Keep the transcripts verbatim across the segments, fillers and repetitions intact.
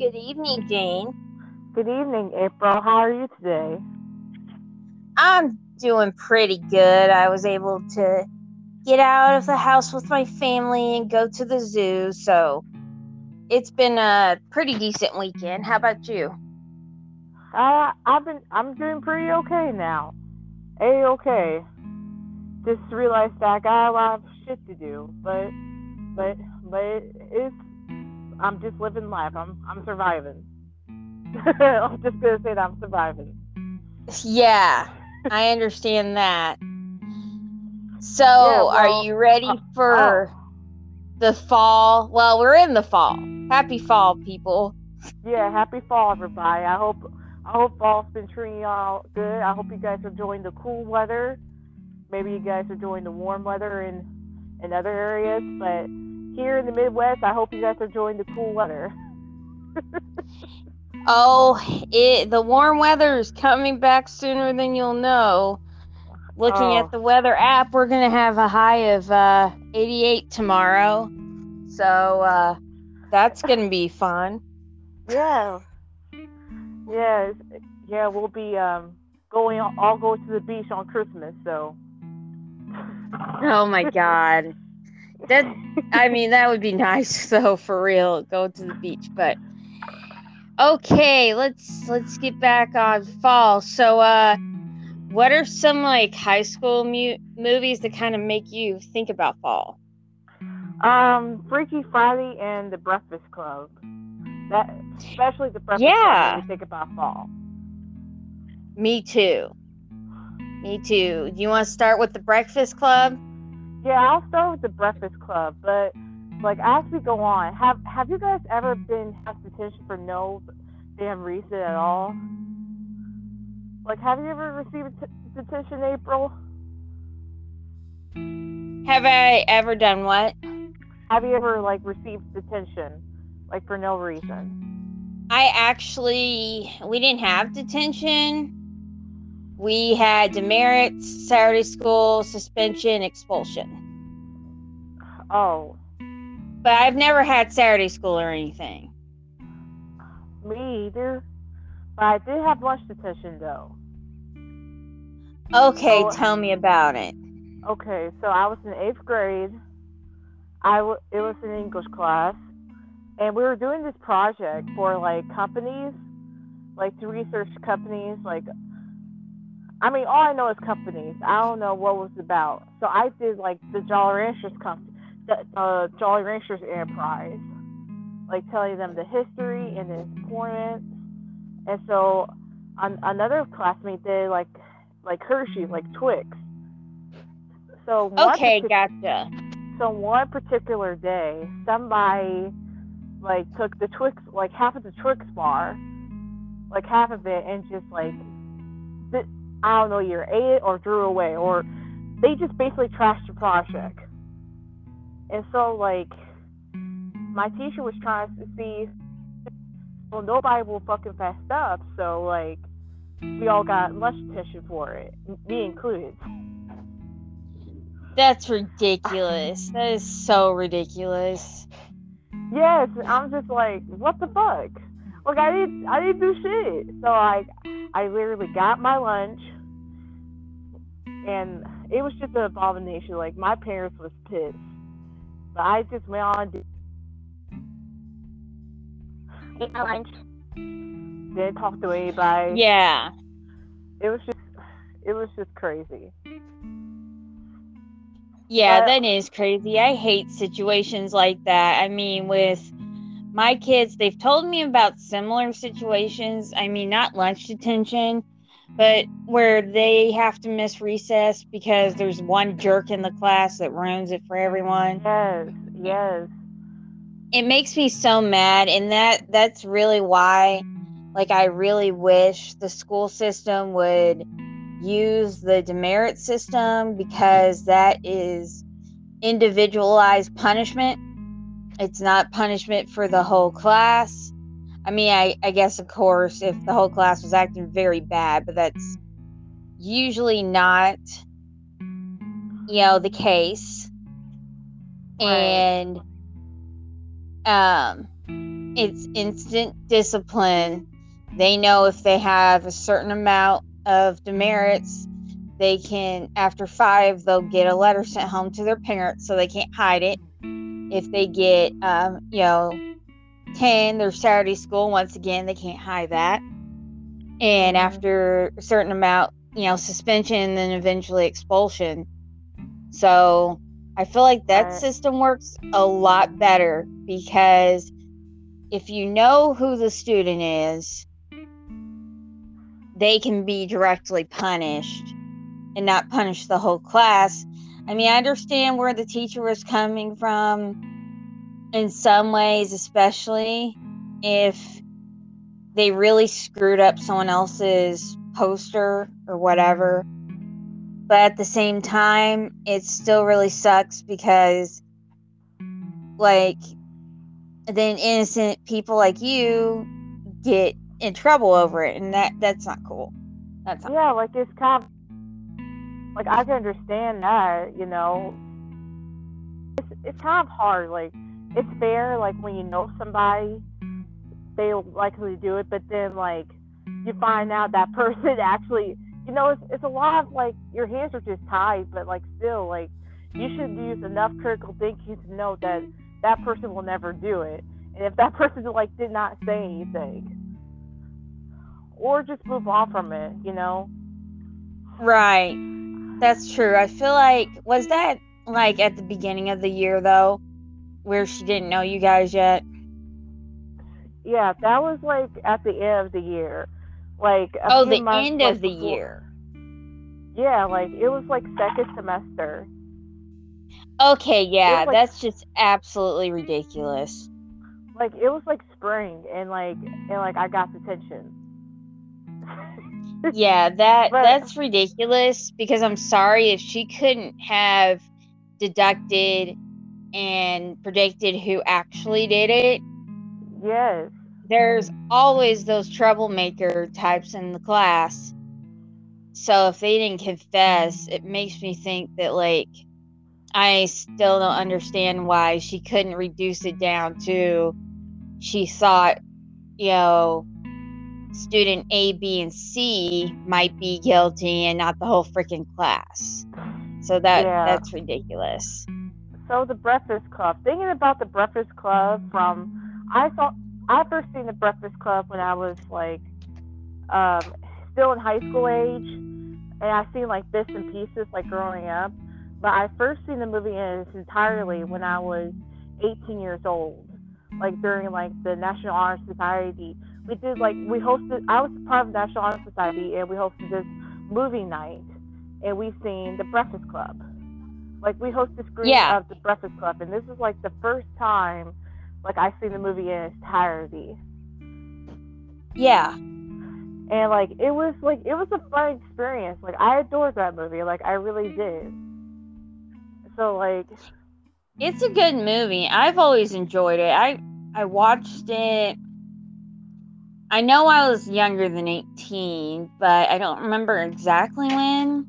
Good evening, Jane. Good evening, April. How are you today? I'm doing pretty good. I was able to get out of the house with my family and go to the zoo, so it's been a pretty decent weekend. How about you? Uh, I've been, I'm doing pretty okay now. A-okay. Just realized that I got a lot of shit to do, but, but, but it, it's, I'm just living life. I'm, I'm surviving. I'm just gonna say that I'm surviving. Yeah, I understand that. So, yeah, well, are you ready for uh, uh, the fall? Well, we're in the fall. Happy fall, people. Yeah, happy fall, everybody. I hope, I hope fall's been treating y'all good. I hope you guys are enjoying the cool weather. Maybe you guys are enjoying the warm weather in, in other areas, but here in the Midwest, I hope you guys are enjoying the cool weather. Oh, it, the warm weather is coming back sooner than you'll know. Looking oh. at the weather app, we're going to have a high of uh, eighty-eight tomorrow. So uh, that's going to be fun. Yeah. Yeah. Yeah, we'll be um, going, I'll go to the beach on Christmas, so. Oh, my God. That, I mean, that would be nice, though, for real, go to the beach, but okay, let's let's get back on fall. So, uh, what are some, like, high school mu- movies that kind of make you think about fall? Um, Freaky Friday and The Breakfast Club. That, especially The Breakfast yeah. Club, when you think about fall. Me too. Me too. Do you want to start with The Breakfast Club? Yeah, I'll start with The Breakfast Club, but, like, as we go on, have have you guys ever been asked attention for no damn reason at all? Like, have you ever received a t- detention, April? Have I ever done what? Have you ever, like, received detention, like, for no reason? I actually, we didn't have detention. We had demerits, Saturday school, suspension, expulsion. Oh. But I've never had Saturday school or anything. Me either. But I did have lunch detention, though. Okay, so, tell me about it. Okay, so I was in eighth grade. I w- it was an English class. And we were doing this project for, like, companies. Like, to research companies, like... I mean, all I know is companies. I don't know what was about. So I did, like, the Jolly Ranchers company, the uh, Jolly Ranchers Enterprise, like telling them the history and the importance. And so on, another classmate did like like Hershey's, like Twix. So one okay, partic- gotcha. So one particular day, somebody like took the Twix, like half of the Twix bar, like half of it, and just like. Th- I don't know, either ate it or threw away, or they just basically trashed the project. And so, like, my teacher was trying to see, well, nobody will fucking fess up, so, like, we all got lunch detention for it, me included. That's ridiculous. That is so ridiculous. Yes, I'm just like, what the fuck? Like, I didn't, I didn't do shit. So, like, I literally got my lunch, and it was just an abomination. Like, my parents was pissed. But I just went on and did ate my lunch. Didn't talk to anybody. Yeah. It was just, it was just crazy. Yeah, but, that is crazy. I hate situations like that. I mean, with... my kids, they've told me about similar situations. I mean, not lunch detention, but where they have to miss recess because there's one jerk in the class that ruins it for everyone. Yes, yes. It makes me so mad, and that that's really why, like, I really wish the school system would use the demerit system, because that is individualized punishment. It's not punishment for the whole class. I mean, I, I guess, of course, if the whole class was acting very bad, but that's usually not, you know, the case. Right. And um, It's instant discipline. They know if they have a certain amount of demerits, they can, after five, they'll get a letter sent home to their parents so they can't hide it. If they get, um, you know, ten, their Saturday school, once again, they can't hide that. And after a certain amount, you know, suspension and then eventually expulsion. So I feel like that system works a lot better because if you know who the student is, they can be directly punished and not punish the whole class. I mean, I understand where the teacher was coming from in some ways, especially if they really screwed up someone else's poster or whatever. But at the same time, it still really sucks because, like, then innocent people like you get in trouble over it, and that that's not cool. That's not yeah, cool. Like it's kind of like I can understand that, you know. It's it's kind of hard. Like it's fair, like when you know somebody, they'll likely do it, but then like you find out that person actually, you know, it's it's a lot of like your hands are just tied, but like still, like you should use enough critical thinking to know that that person will never do it. And if that person like did not say anything, or just move on from it, you know? Right. That's true. I feel like, was that like at the beginning of the year though, where she didn't know you guys yet? Yeah, that was like at the end of the year. Like a Oh, few the months, end like, of the before. Year. Yeah, like it was like second semester. Okay, yeah, like, that's just absolutely ridiculous. Like, it was, like, spring, and, like, and like I got detention. yeah, that but, that's ridiculous, because I'm sorry if she couldn't have deducted and predicted who actually did it. Yes. There's always those troublemaker types in the class. So if they didn't confess, it makes me think that, like, I still don't understand why she couldn't reduce it down to she thought, you know, student A, B, and C might be guilty and not the whole freaking class. So that yeah. that's ridiculous. So the Breakfast Club. Thinking about the Breakfast Club from, I saw, I first seen the Breakfast Club when I was like um, still in high school age, and I seen like bits and pieces like growing up. But I first seen the movie in its entirety when I was eighteen years old, like during like the National Honor Society. We did like, we hosted, I was part of the National Honor Society and we hosted this movie night and we seen The Breakfast Club. Like we hosted the screen yeah. of The Breakfast Club, and this is like the first time like I seen the movie in its entirety. Yeah. And like, it was like, it was a fun experience. Like I adored that movie, like I really did. So like, it's a good movie. I've always enjoyed it. I I watched it. I know I was younger than eighteen, but I don't remember exactly when.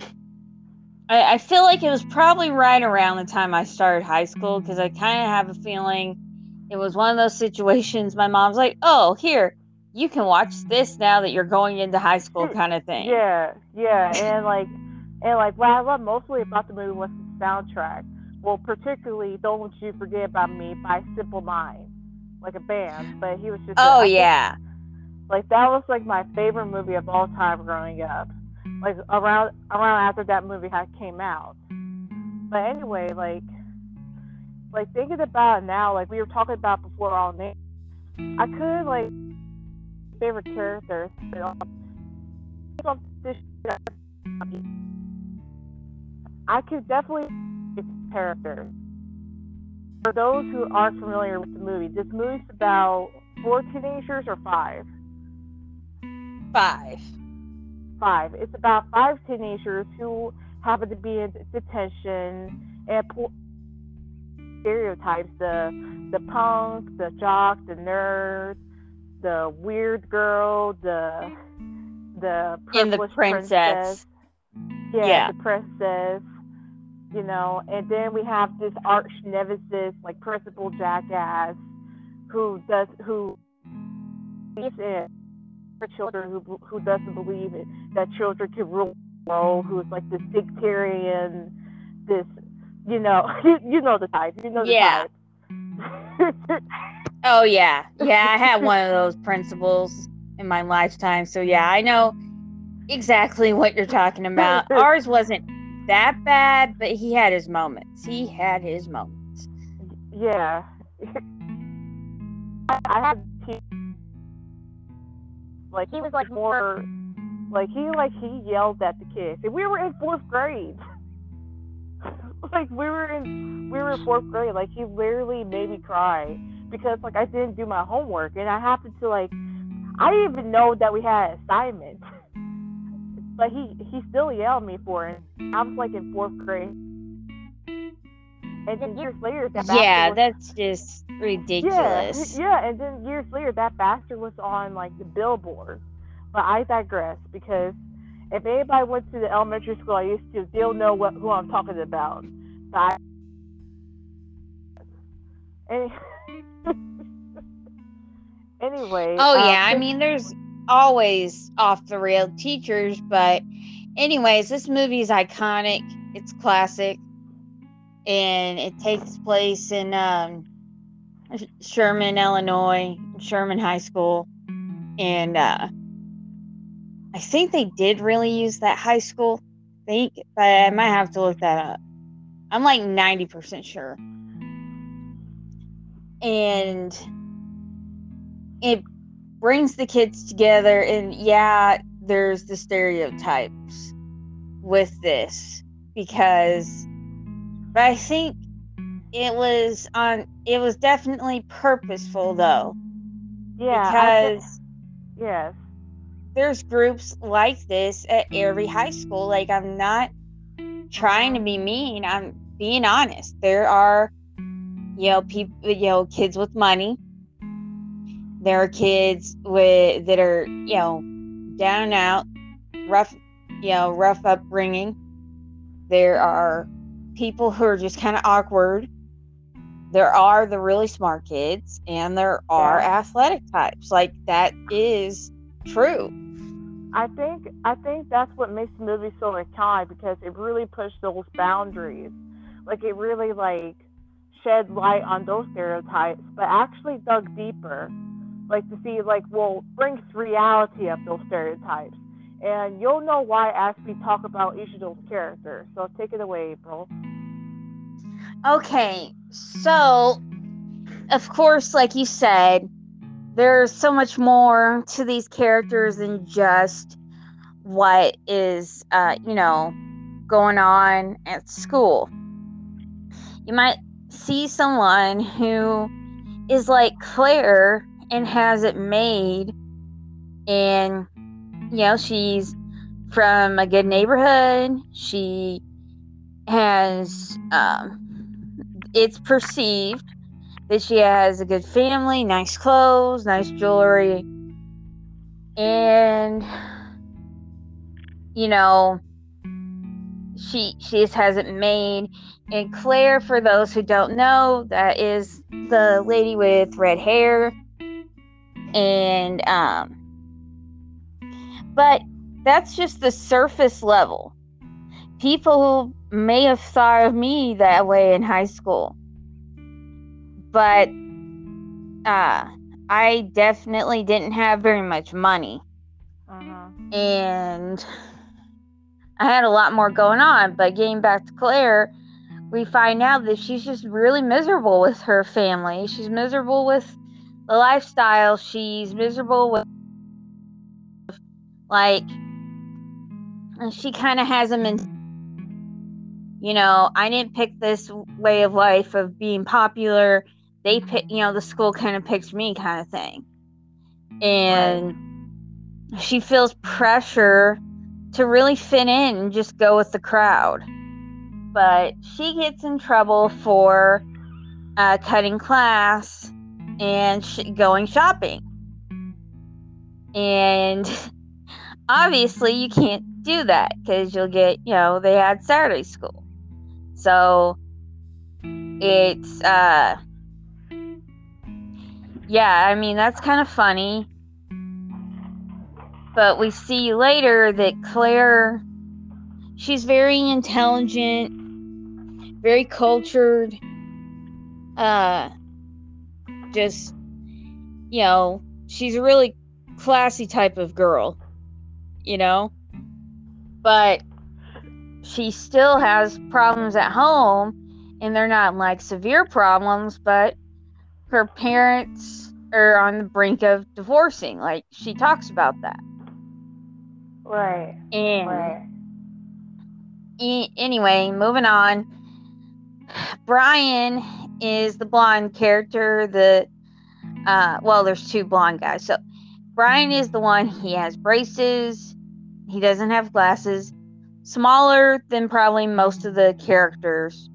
I, I feel like it was probably right around the time I started high school, because I kind of have a feeling it was one of those situations my mom's like, oh, here, you can watch this now that you're going into high school kind of thing. Yeah, yeah. And like, and like what I love mostly about the movie was soundtrack, well, particularly Don't You Forget About Me by Simple Minds, like a band, but he was just oh a, yeah like that was like my favorite movie of all time growing up, like around around after that movie had came out. But anyway, like like thinking about it now, like we were talking about before all names, I could like favorite characters, but um, I could definitely pick characters. For those who aren't familiar with the movie, this movie's about four teenagers or five? Five. Five. It's about five teenagers who happen to be in detention and po- stereotypes, the the punk, the jock, the nerd, the weird girl, the the and the princess. princess. Yeah, yeah, the princess. You know, and then we have this arch nemesis, like Principal Jackass, who does who believes in for children, who who doesn't believe it, that children can rule the world, who is like this dictarian, this you know you, you know the type you know the yeah. type. Oh yeah, yeah. I had one of those principals in my lifetime, so yeah, I know exactly what you're talking about. Ours wasn't that bad, but he had his moments. He had his moments. Yeah. I, I had he, like he was like more like he like he yelled at the kids, and we were in fourth grade. Like we were in we were in fourth grade. Like he literally made me cry because like I didn't do my homework, and I happened to like I didn't even know that we had assignments. But he, he still yelled at me for it. I was like in fourth grade. And then years later, that bastard yeah, was, that's just ridiculous. Yeah, yeah, and then years later, that bastard was on like the billboard. But I digress, because if anybody went to the elementary school I used to, they'll know what who I'm talking about. So I, any, anyway. Oh yeah, um, I mean, there's always off the rail teachers, but anyways, this movie is iconic. It's classic, and it takes place in um Sherman, Illinois, Sherman High School, and uh I think they did really use that high school, I think, but I might have to look that up. I'm like ninety percent sure. And it brings the kids together, and yeah, there's the stereotypes with this because, but I think it was on. It was definitely purposeful, though. Yeah, because I, yes, there's groups like this at every high school. Like, I'm not trying to be mean. I'm being honest. There are, you know, people, you know, kids with money. There are kids with that are, you know, down and out, rough, you know, rough upbringing. There are people who are just kind of awkward. There are the really smart kids, and there are yeah. athletic types. Like, that is true. I think I think that's what makes the movie so iconic, because it really pushed those boundaries. Like, it really, like, shed light on those stereotypes, but actually dug deeper. Like, to see, like, well, brings reality of those stereotypes. And you'll know why as we talk about each of those characters. So take it away, April. Okay, so, of course, like you said, there's so much more to these characters than just what is, uh, you know, going on at school. You might see someone who is like Claire, and has it made, and, you know, she's from a good neighborhood, she has, um, it's perceived that she has a good family, nice clothes, nice jewelry, and, you know, she, she just has it made. And Claire, for those who don't know, that is the lady with red hair. And, um, but that's just the surface level. People may have thought of me that way in high school, but, uh, I definitely didn't have very much money, uh-huh. and I had a lot more going on. But getting back to Claire, we find out that she's just really miserable with her family. She's miserable with the lifestyle, she's miserable with, like, and she kind of has them in, you know, I didn't pick this way of life of being popular, they pick, you know, the school kind of picked me kind of thing, and right. she feels pressure to really fit in and just go with the crowd, but she gets in trouble for uh, cutting class and sh- going shopping. And obviously you can't do that because you'll get, you know, they had Saturday school. So it's, uh, yeah, I mean, that's kind of funny. But we see later that Claire, she's very intelligent, very cultured, uh, just, you know, she's a really classy type of girl, you know? But she still has problems at home, and they're not, like, severe problems, but her parents are on the brink of divorcing. Like, she talks about that. Right. And right. E- anyway, moving on. Brian is the blonde character, the, uh, well, there's two blonde guys. So, Brian is the one, he has braces, he doesn't have glasses, smaller than probably most of the characters.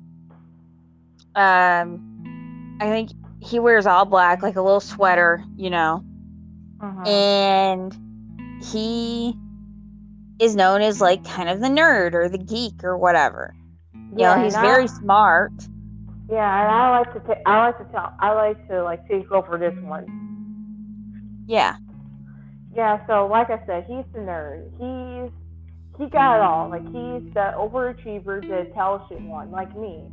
Um, I think he wears all black, like a little sweater, you know. Uh-huh. And he is known as, like, kind of the nerd or the geek or whatever. You yeah, know, he's very I, smart. Yeah, and I like to t- I like to tell I like to like take over this one. Yeah. Yeah, so like I said, he's the nerd. He's he got it all. Like, he's the overachiever, the intelligent one, like me.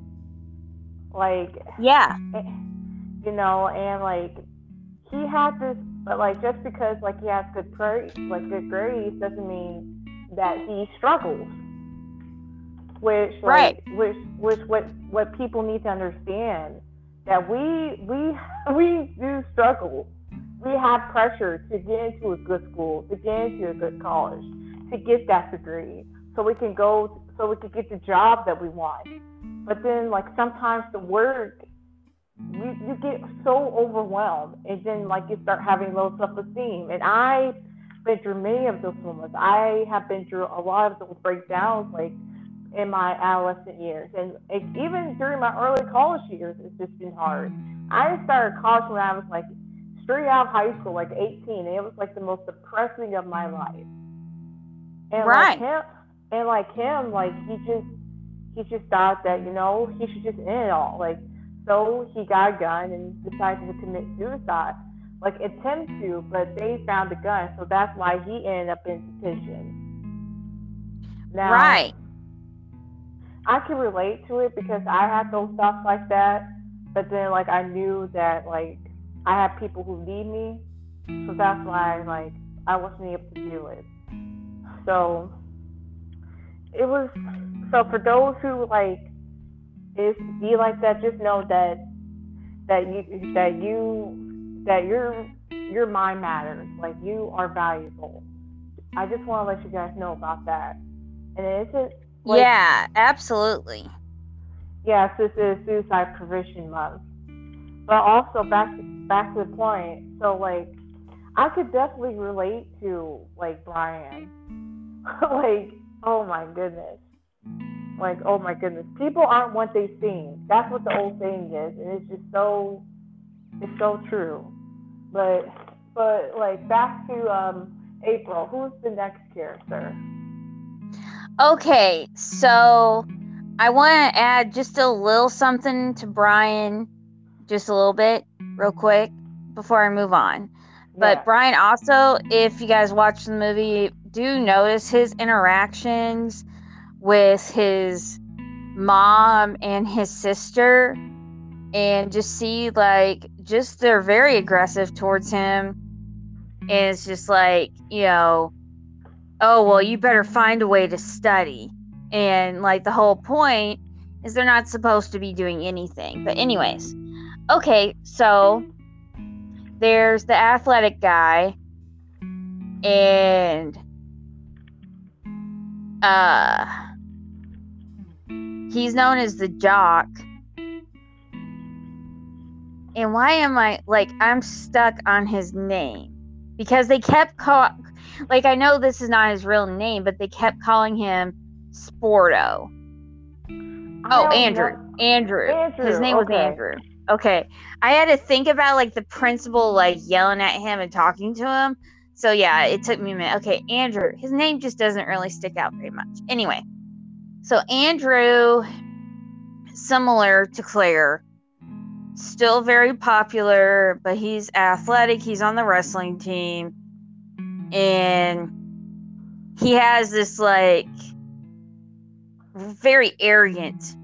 Like, yeah. You know, and like he had this, but like just because like he has good grades, like good grades doesn't mean that he struggles, which like, right which which what what people need to understand, that we we we do struggle. We have pressure to get into a good school, to get into a good college, to get that degree, so we can go so we can get the job that we want. But then like sometimes the work, we, you get so overwhelmed, and then like you start having low self-esteem, and I've been through many of those moments. I have been through a lot of those breakdowns, like in my adolescent years, and it, even during my early college years, it's just been hard. I started college when I was like straight out of high school, like eighteen, and it was like the most depressing of my life. And right. like him, and like him, like he just he just thought that, you know, he should just end it all, like. So he got a gun and decided to commit suicide, like attempt to, but they found the gun, so that's why he ended up in detention. Now, right. I can relate to it because I had those thoughts like that, but then like I knew that like I had people who need me, so that's why like I wasn't able to do it. So it was so for those who like. Is be like that. Just know that that you that you that your your mind matters. Like, you are valuable. I just want to let you guys know about that. And it's just like, yeah, absolutely. Yes, this is Suicide Prevention Month. But also back to, back to the point. So like, I could definitely relate to like Brian. Like, oh my goodness. Like, oh my goodness, people aren't what they seem. That's what the old saying is, and it's just so, it's so true. But, but like back to um, April. Who's the next character? Okay, so I want to add just a little something to Brian, just a little bit, real quick, before I move on. But yeah. Brian also, if you guys watch the movie, do notice his interactions with his mom and his sister, and just see like just they're very aggressive towards him, and it's just like, you know, oh well, you better find a way to study, and like the whole point is they're not supposed to be doing anything. But anyways, okay, so there's the athletic guy, and uh he's known as the jock. And why am I, like, I'm stuck on his name. Because they kept call, like, I know this is not his real name, but they kept calling him Sporto. Oh, Andrew. Andrew. Andrew. His name okay. was Andrew. Okay. I had to think about, like, the principal, like, yelling at him and talking to him. So, yeah, it took me a minute. Okay, Andrew. His name just doesn't really stick out very much. Anyway. So Andrew, similar to Claire, still very popular, but he's athletic. He's on the wrestling team. And he has this, like, very arrogant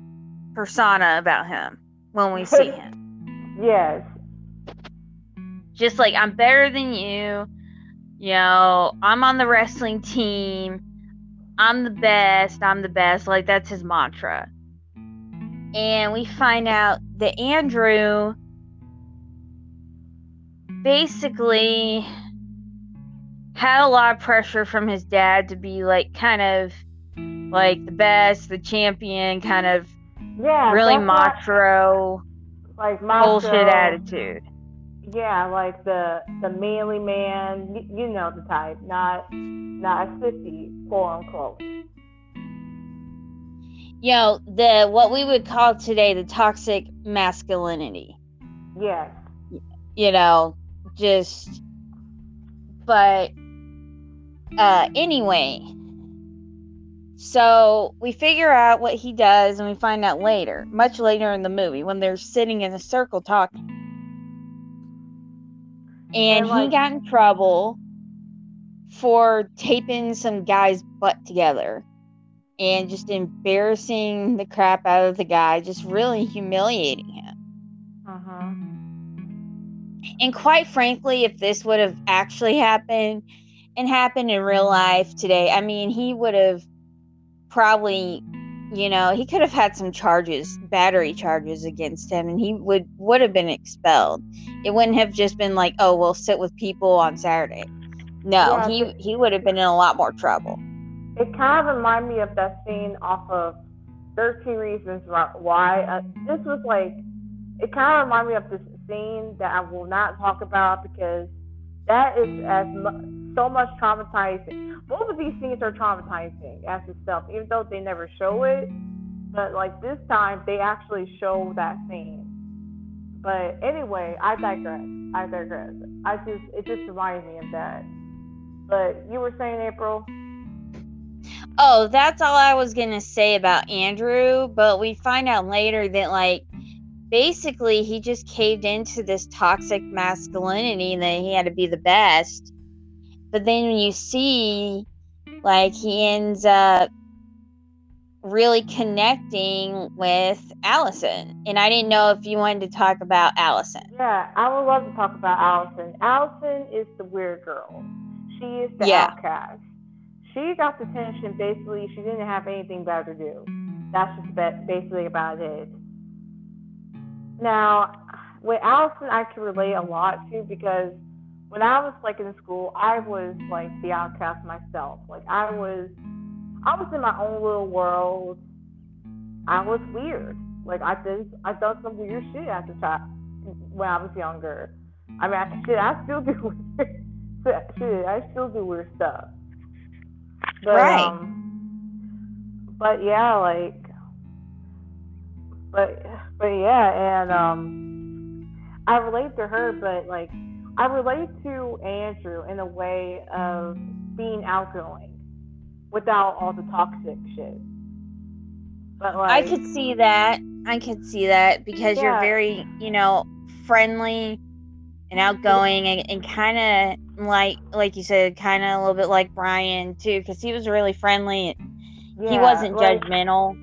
persona about him when we see him. Yes. Just like, I'm better than you. You know, I'm on the wrestling team. I'm the best. I'm the best. Like, that's his mantra. And we find out that Andrew basically had a lot of pressure from his dad to be, like, kind of, like, the best, the champion, kind of yeah, really macho, like, bullshit attitude. Yeah, like the the manly man, you know the type, not not a sissy, quote unquote. You know, the what we would call today the toxic masculinity. Yeah. You know, just, but uh, anyway, so we figure out what he does, and we find out later, much later in the movie, when they're sitting in a circle talking. And like, he got in trouble for taping some guy's butt together and just embarrassing the crap out of the guy, just really humiliating him. Uh-huh. And quite frankly, if this would have actually happened and happened in real life today, I mean, he would have probably, you know, he could have had some charges, battery charges against him, and he would would have been expelled. It wouldn't have just been like, oh, we'll sit with people on Saturday. No, yeah, he he would have been in a lot more trouble. It kind of reminded me of that scene off of thirteen Reasons Why. Uh, this was like, it kind of reminded me of this scene that I will not talk about because that is as mu- so much traumatizing. Both of these scenes are traumatizing as itself, even though they never show it. But like this time, they actually show that scene. But anyway, I digress. I digress. I just it just reminded me of that. But you were saying, April? Oh, that's all I was gonna say about Andrew. But we find out later that, like, basically he just caved into this toxic masculinity and that he had to be the best. But then when you see, like, he ends up really connecting with Allison. And I didn't know if you wanted to talk about Allison. Yeah, I would love to talk about Allison. Allison is the weird girl. She is the yeah. outcast. She got the tension, basically, she didn't have anything better to do. That's just basically about it. Now, with Allison, I can relate a lot to, because when I was, like, in school, I was, like, the outcast myself. Like, I was, I was in my own little world. I was weird. Like, I did, I done some weird shit at the time when I was younger. I mean, I, shit, I still do weird shit. I still do weird stuff. But, right. Um, but yeah, like, but, but yeah, and, um, I relate to her, but, like, I relate to Andrew in a way of being outgoing without all the toxic shit. But, like, I could see that. I could see that because yeah. you're very, you know, friendly and outgoing and, and kind of, like like you said, kind of a little bit like Brian too, because he was really friendly. Yeah, he wasn't like, judgmental.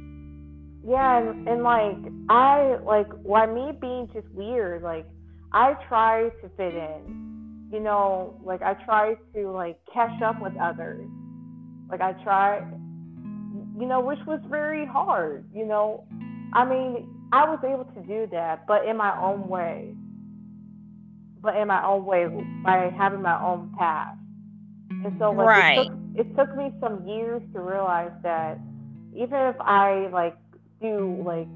Yeah, and, and like I like why me being just weird, like I try to fit in, you know, like I try to like catch up with others, like I try, you know, which was very hard. You know, I mean, I was able to do that, but in my own way. But in my own way, by having my own path. And so like, right. it, took, it took me some years to realize that even if I like do like,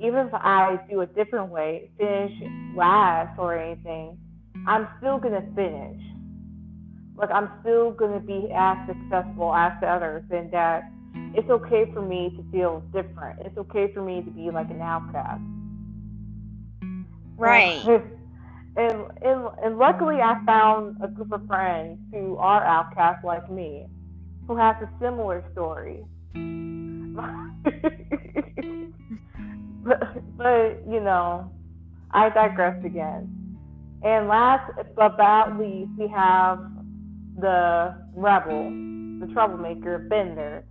even if I do a different way, finish last or anything, I'm still gonna finish. Like I'm still gonna be as successful as the others, and that it's okay for me to feel different. It's okay for me to be like an outcast. Right. Like, And, and and luckily, I found a group of friends who are outcasts like me, who has a similar story. but, but, you know, I digress again. And last but not least, we have the rebel, the troublemaker, Bender.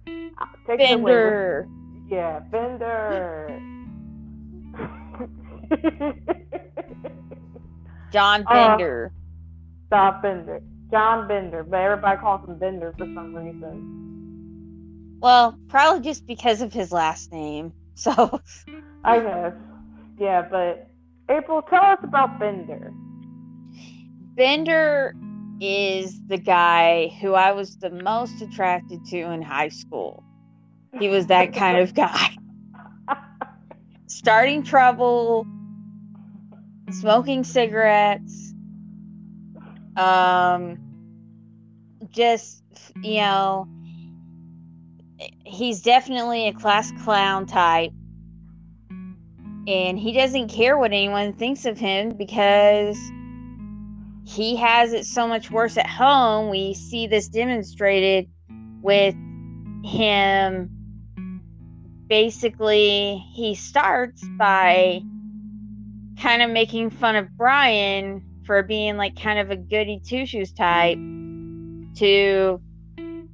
Take Bender. It away. Yeah, Bender. John Bender. Uh, John Bender. John Bender, but everybody calls him Bender for some reason. Well, probably just because of his last name. So. I guess. Yeah, but April, tell us about Bender. Bender is the guy who I was the most attracted to in high school. He was that kind of guy. Starting trouble, smoking cigarettes, um, just, you know, he's definitely a class clown type. And he doesn't care what anyone thinks of him because he has it so much worse at home. We see this demonstrated with him. Basically, he starts by kind of making fun of Brian for being like kind of a goody two-shoes type, to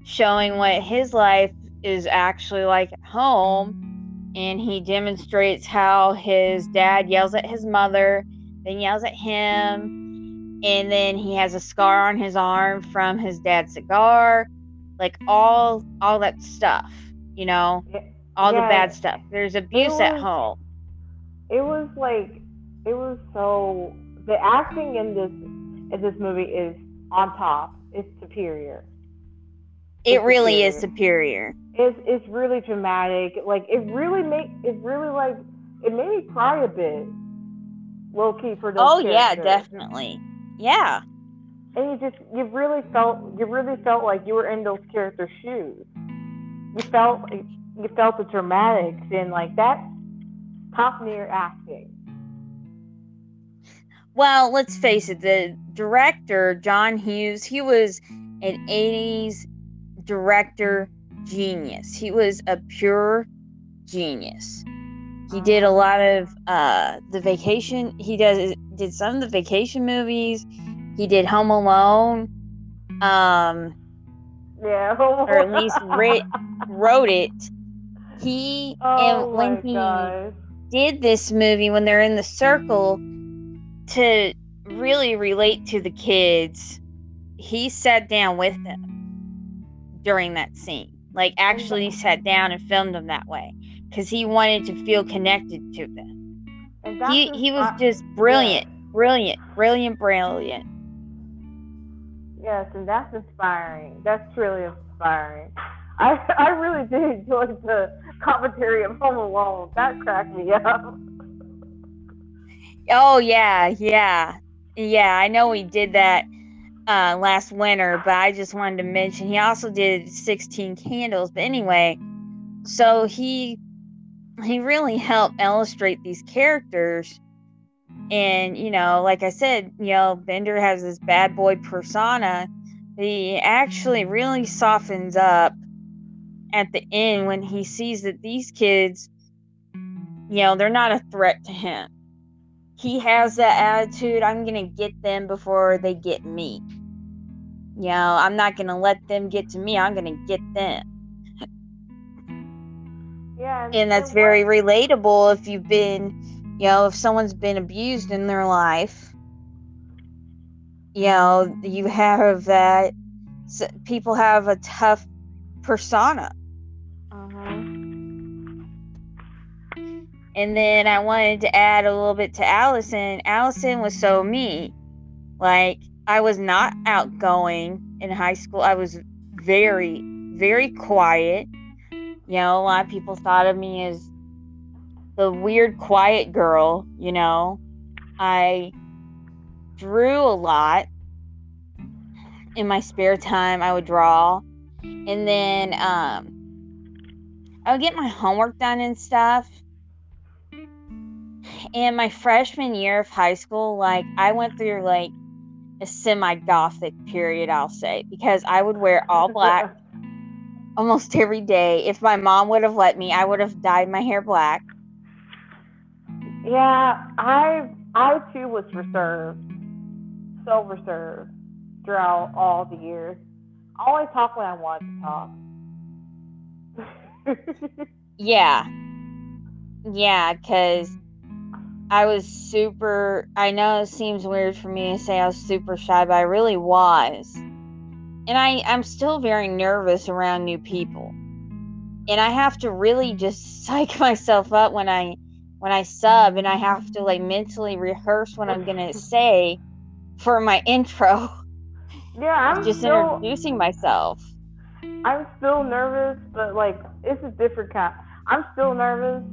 showing what his life is actually like at home. And he demonstrates how his dad yells at his mother, then yells at him. And then he has a scar on his arm from his dad's cigar. Like, all all that stuff, you know? All yeah. the bad stuff. There's abuse was, at home. It was, like, it was so... The acting in this in this movie is on top. It's superior. It's it really superior. is superior. It's, it's really dramatic. Like, it really make... It really, like... It made me cry a bit. Low-key for those Oh, characters. Yeah, definitely. Yeah, and you just you really felt you really felt like you were in those characters' shoes. You felt you felt the dramatics and like that top-tier acting. Well, let's face it, the director John Hughes, he was an eighties director genius. He was a pure genius. He did a lot of uh, the Vacation. He does did some of the Vacation movies. He did Home Alone. Um, yeah, Home or at least writ, wrote it. He oh and when he God. did this movie, when they're in the circle to really relate to the kids, he sat down with them during that scene. Like actually sat down and filmed them that way. Because he wanted to feel connected to them. He he was not, just brilliant, yeah. brilliant, brilliant, brilliant. Yes, and that's inspiring. That's truly inspiring. I I really did enjoy the commentary of Home Alone. That cracked me up. Oh, yeah, yeah. Yeah, I know we did that uh, last winter, but I just wanted to mention he also did sixteen Candles. But anyway, so he... He really helped illustrate these characters. And, you know, like I said, you know, Bender has this bad boy persona. He actually really softens up at the end when he sees that these kids, you know, they're not a threat to him. He has that attitude, I'm going to get them before they get me. You know, I'm not going to let them get to me. I'm going to get them. Yeah, and, and that's very works. relatable if you've been, you know, if someone's been abused in their life, you know, you have that, so people have a tough persona. Uh-huh. And then I wanted to add a little bit to Allison. Allison was so me. Like, I was not outgoing in high school. I was very, very quiet. You know, a lot of people thought of me as the weird, quiet girl, you know. I drew a lot. In my spare time, I would draw. And then um, I would get my homework done and stuff. And my freshman year of high school, like, I went through, like, a semi-gothic period, I'll say. Because I would wear all black. Almost every day. If my mom would have let me, I would have dyed my hair black. Yeah, I I too was reserved, so reserved throughout all the years. I only talked when I wanted to talk. Yeah. Yeah, because I was super, I know it seems weird for me to say I was super shy, but I really was. And I, I'm still very nervous around new people. And I have to really just psych myself up when I when I sub, and I have to like mentally rehearse what I'm gonna say for my intro. Yeah, I'm just still introducing myself. I'm still nervous, but like it's a different kind. I'm still nervous.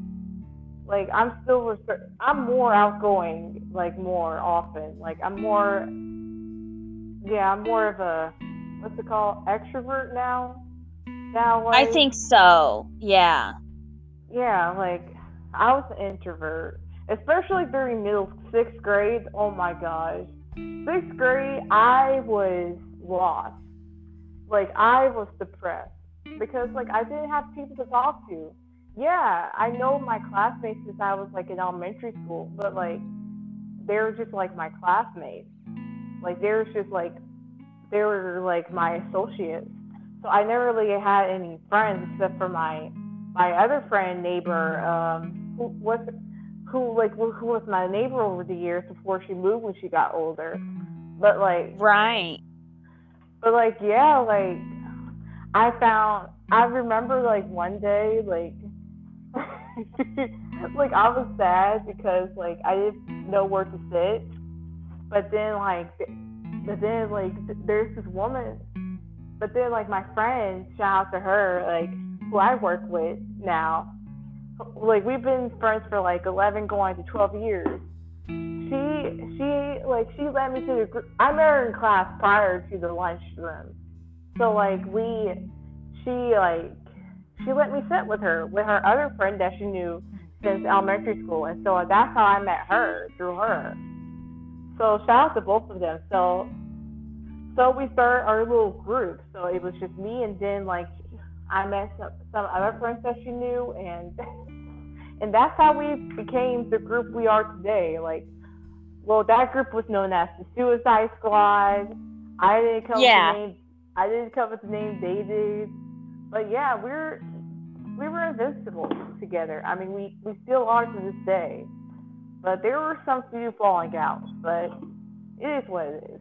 Like I'm still reser- I'm more outgoing, like more often. Like I'm more yeah, I'm more of a what's it called? Extrovert now? Now like, I think so. Yeah. Yeah, like I was an introvert, especially during middle sixth grade. Oh my gosh, sixth grade, I was lost. Like I was depressed because like I didn't have people to talk to. Yeah, I know my classmates since I was like in elementary school, but like they were just like my classmates. Like they were just like they were like my associates. So I never really had any friends except for my. My other friend, neighbor, um, who was, who like who was my neighbor over the years before she moved when she got older, but like right, but like yeah, like I found I remember like one day like like I was sad because like I didn't know where to sit, but then like but then like there's this woman, but then like my friend, shout out to her, like. Who I work with now, like we've been friends for like eleven going to twelve years. She, she, like she led me to the group. I met her in class prior to the lunchroom, so like we, she like she let me sit with her with her other friend that she knew since elementary school, and so that's how I met her through her. So shout out to both of them. So, so we started our little group. So it was just me, and then like. I met some, some other friends that she knew, and and that's how we became the group we are today. Like, well, that group was known as the Suicide Squad. I didn't come yeah. with the name. I didn't come with the name they did, but yeah, we we're we were invincible together. I mean, we, we still are to this day. But there were some few falling out, but it is what it is.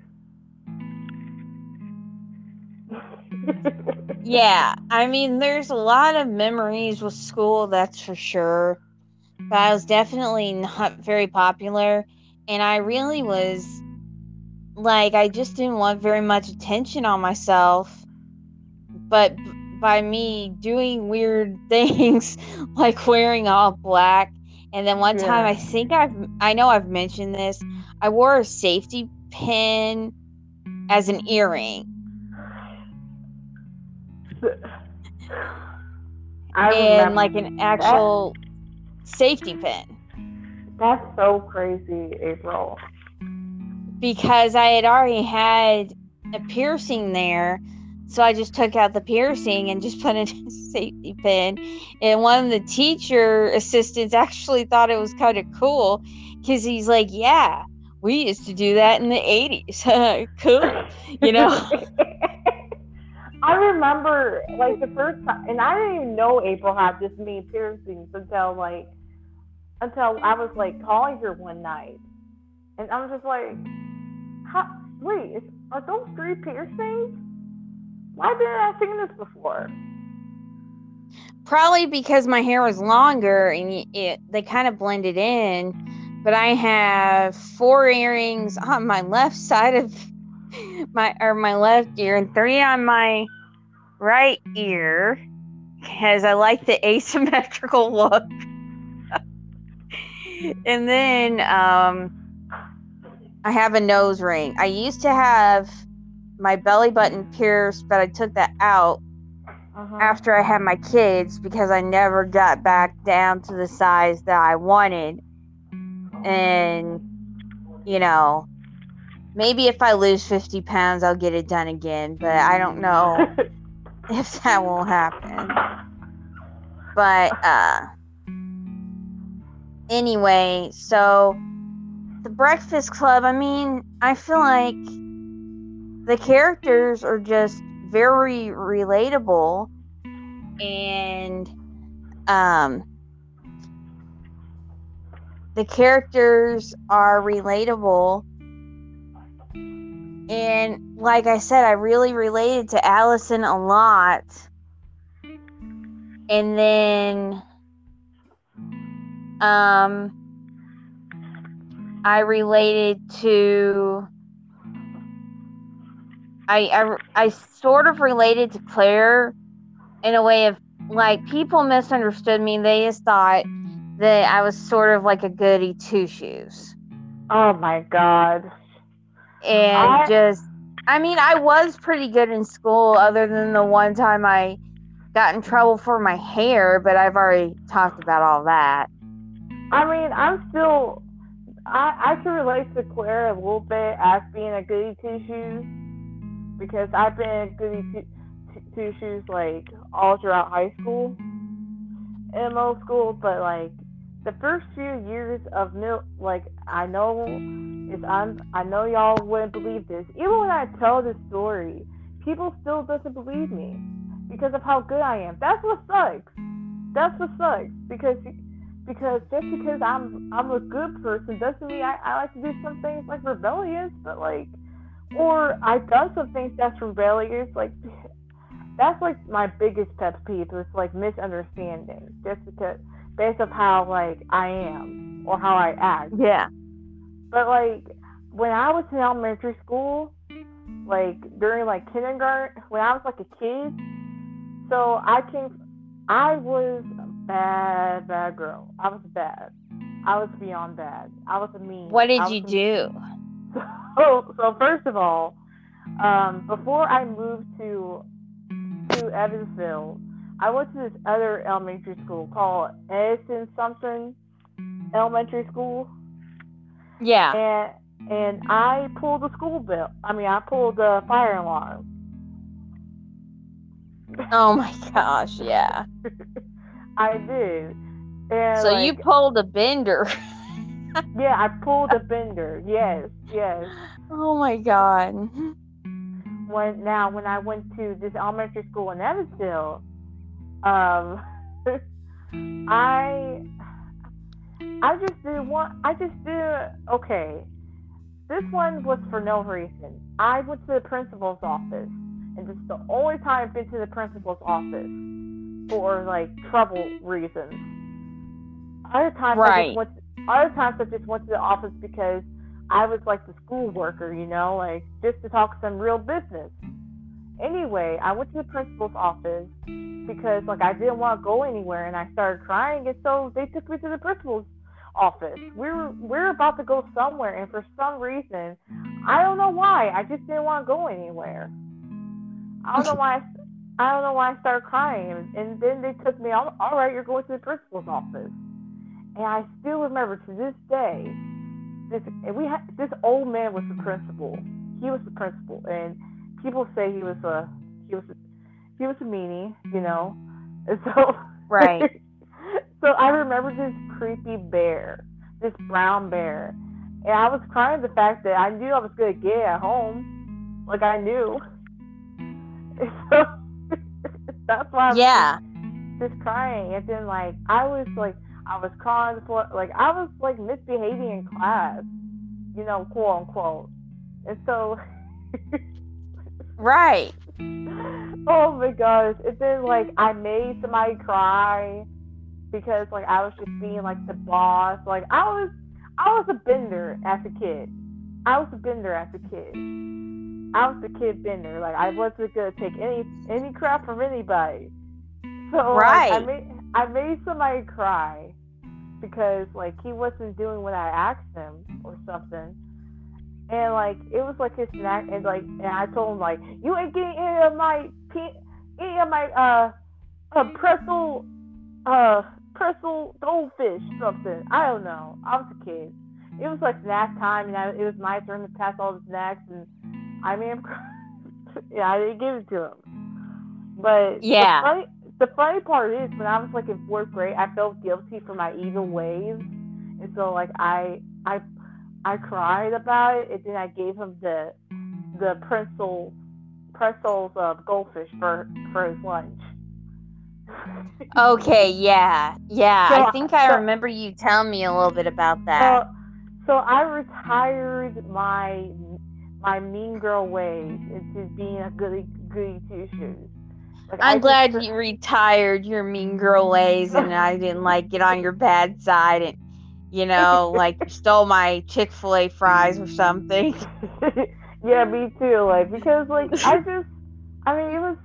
Yeah, I mean, there's a lot of memories with school, that's for sure. But I was definitely not very popular, and I really was, like, I just didn't want very much attention on myself. But b- by me doing weird things, like wearing all black, and then one yeah. time, I think I've, I know I've mentioned this, I wore a safety pin as an earring. I and like an actual that. safety pin. That's so crazy, April. Because I had already had a piercing there, so I just took out the piercing and just put in a safety pin. And one of the teacher assistants actually thought it was kind of cool because he's like, "Yeah, we used to do that in the eighties." Cool, you know. I remember, like, the first time, and I didn't even know April had this many piercings until, like, until I was, like, calling her one night. And I'm just like, how, wait, is, are those three piercings? Why didn't I seen this before? Probably because my hair was longer, and it they kind of blended in, but I have four earrings on my left side of my or my left ear and three on my right ear because I like the asymmetrical look. And then um I have a nose ring. I used to have my belly button pierced, but I took that out uh-huh. after I had my kids because I never got back down to the size that I wanted. And you know, maybe if I lose fifty pounds, I'll get it done again, but I don't know if that will happen. But, uh, anyway, so The Breakfast Club, I mean, I feel like the characters are just very relatable, and um, the characters are relatable, and like I said, I really related to Allison a lot, and then um, I related to, I, I, I sort of related to Claire in a way of, like, people misunderstood me. They just thought that I was sort of like a goody two-shoes. Oh, my God. And I... just, I mean, I was pretty good in school other than the one time I got in trouble for my hair, but I've already talked about all that. I mean, I'm still... I, I can relate to Claire a little bit as being a goody two-shoes, because I've been a goody two-shoes, like, all throughout high school and middle school, but, like, the first few years of middle, like, I know is I'm, I know y'all wouldn't believe this. Even when I tell this story, people still doesn't believe me because of how good I am. That's what sucks. That's what sucks, because... Because just because I'm I'm a good person doesn't mean I, I like to do some things like rebellious, but like, or I've done some things that's rebellious. Like, that's like my biggest pet peeve was like misunderstanding just because based on how like I am or how I act. Yeah. But like when I was in elementary school, like during like kindergarten, when I was like a kid, so I can I was. Bad, bad girl. I was bad. I was beyond bad. I was a mean. What did you do? So, so first of all, um, before I moved to to Evansville, I went to this other elementary school called Edison something Elementary School. Yeah. And and I pulled the school bell. I mean, I pulled the fire alarm. Oh my gosh! Yeah. I did. And, so like, you pulled a bender. Yeah, I pulled a bender. Yes, yes. Oh, my God. When Now, when I went to this elementary school in Evansville, um, I I just did one. I just did, okay. This one was for no reason. I went to the principal's office, and this is the only time I've been to the principal's office. For like trouble reasons. Other times, right. I just went to, other times I just went to the office because I was like the school worker, you know, like just to talk some real business. Anyway, I went to the principal's office because like I didn't want to go anywhere, and I started crying, and so they took me to the principal's office. We were we we're about to go somewhere, and for some reason, I don't know why, I just didn't want to go anywhere. I don't know why. I, I don't know why I started crying, and then they took me, all, all right, you're going to the principal's office. And I still remember to this day, this and we had, this old man was the principal. He was the principal, and people say he was a he was a, he was a meanie, you know. And so right. So I remember this creepy bear, this brown bear, and I was crying the fact that I knew I was gonna get at home, like I knew. And so. That's why I was yeah. just, just crying. And then, like, I was, like, I was crying. For, like, I was, like, misbehaving in class, you know, quote, unquote. And so... right. Oh, my gosh. And then, like, I made somebody cry because, like, I was just being, like, the boss. Like, I was, I was a bender as a kid. I was a bender as a kid. I was the kid bender. Like, I wasn't gonna take any any crap from anybody. So right. like, I made I made somebody cry because like he wasn't doing what I asked him or something. And like it was like his snack, and like and I told him like, you ain't getting any of my pe- any of my uh a pretzel uh pretzel goldfish something. I don't know. I was a kid. It was like snack time, and I, it was my turn to pass all the snacks, and I mean, I'm crying. Yeah, I didn't give it to him. But yeah. the, funny, the funny part is, when I was like in fourth grade, I felt guilty for my evil ways, and so like I, I, I cried about it, and then I gave him the the pretzel pretzels of goldfish for for his lunch. Okay, yeah, yeah. So, I think I so, remember you telling me a little bit about that. So, so I retired my my mean girl ways into being a goody goody two shoes. Like, I'm I glad just, you retired your mean girl ways, and I didn't like get on your bad side and, you know, like you stole my Chick-fil-A fries or something. Yeah, me too. Like because like I just, I mean it was.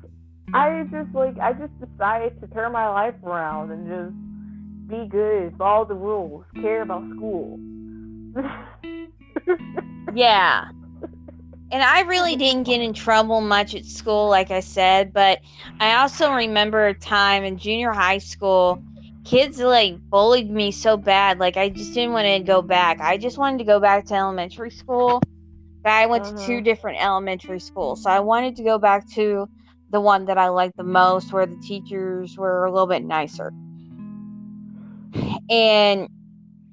I just like I just decided to turn my life around and just be good, follow the rules, care about school. Yeah. And I really didn't get in trouble much at school, like I said, but I also remember a time in junior high school, kids like bullied me so bad, like I just didn't want to go back. I just wanted to go back to elementary school. But I went uh-huh. to two different elementary schools, so I wanted to go back to the one that I liked the most, where the teachers were a little bit nicer. And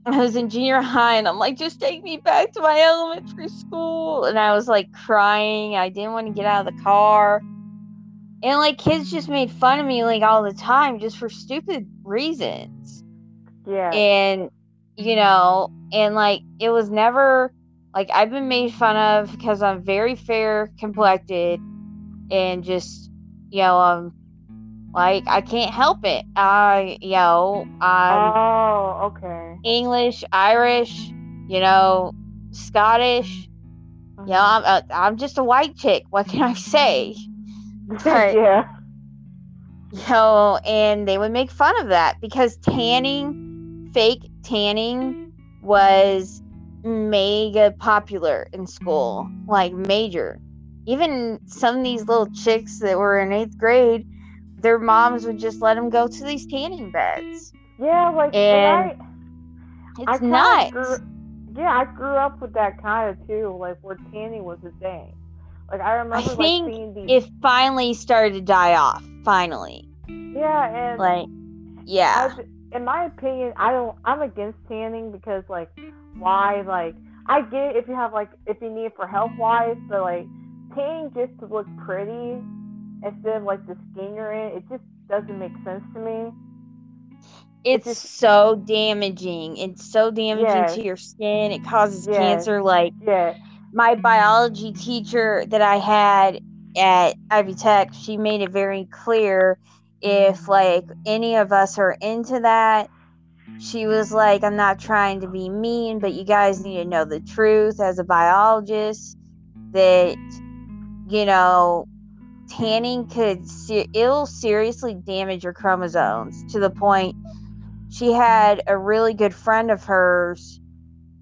I was in junior high, and I'm like, just take me back to my elementary school. And I was like crying. I didn't want to get out of the car. And like kids just made fun of me like all the time, just for stupid reasons. Yeah. And you know, and like it was never like I've been made fun of because I'm very fair complected. And just, you know, um, like, I can't help it. I, you know, I'm oh, okay. English, Irish, you know, Scottish. Mm-hmm. You know, I'm, uh, I'm just a white chick. What can I say? But, yeah. You know, and they would make fun of that because tanning, fake tanning was mega popular in school. Like, major. Even some of these little chicks that were in eighth grade, their moms would just let them go to these tanning beds. Yeah, like, and I, it's I nuts. Grew, yeah, I grew up with that kind of, too, like, where tanning was a thing. Like, I remember, I like, think seeing these... it finally started to die off, finally. Yeah, and... Like, yeah. Was, in my opinion, I don't, I'm against tanning because, like, why, like... I get it if you have, like, if you need it for health-wise, but, like... Tanning just to look pretty instead of like the skin you're in, it just doesn't make sense to me. It's, it's just, so damaging. It's so damaging yes. to your skin. It causes yes. cancer. Like yes. my biology teacher that I had at Ivy Tech, she made it very clear if like any of us are into that, she was like, I'm not trying to be mean, but you guys need to know the truth as a biologist that you know, tanning could, se- it'll seriously damage your chromosomes to the point she had a really good friend of hers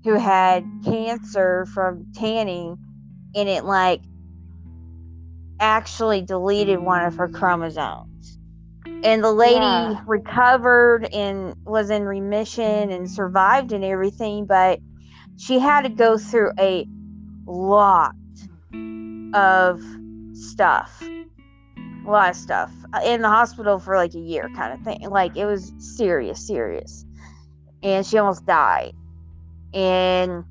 who had cancer from tanning, and it like actually deleted one of her chromosomes. And the lady yeah. recovered and was in remission and survived and everything, but she had to go through a lot of stuff a lot of stuff in the hospital for like a year kind of thing. Like it was serious serious and she almost died. And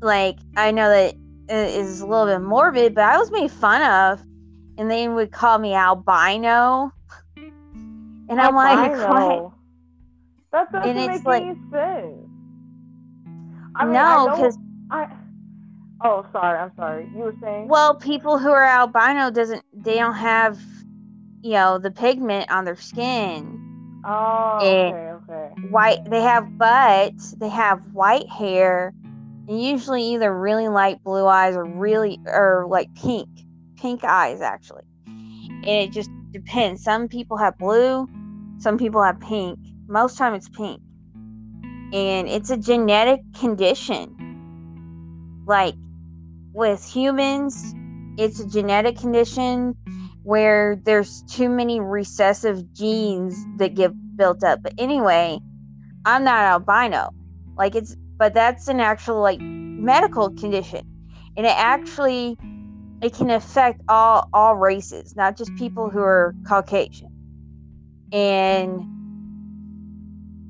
like I know that it is a little bit morbid, but I was made fun of, and they would call me albino, and albino. I'm like, that doesn't make like, any sense. I mean, no because I Oh, sorry. I'm sorry. You were saying? Well, people who are albino doesn't they don't have, you know, the pigment on their skin. Oh, and okay, okay. White. They have butts. They have white hair, and usually either really light blue eyes or really or like pink, pink eyes actually. And it just depends. Some people have blue, some people have pink. Most time it's pink, and it's a genetic condition. Like, with humans, it's a genetic condition where there's too many recessive genes that get built up. But anyway, I'm not albino. Like, it's, but that's an actual, like, medical condition. And it actually, it can affect all, all races, not just people who are Caucasian. And,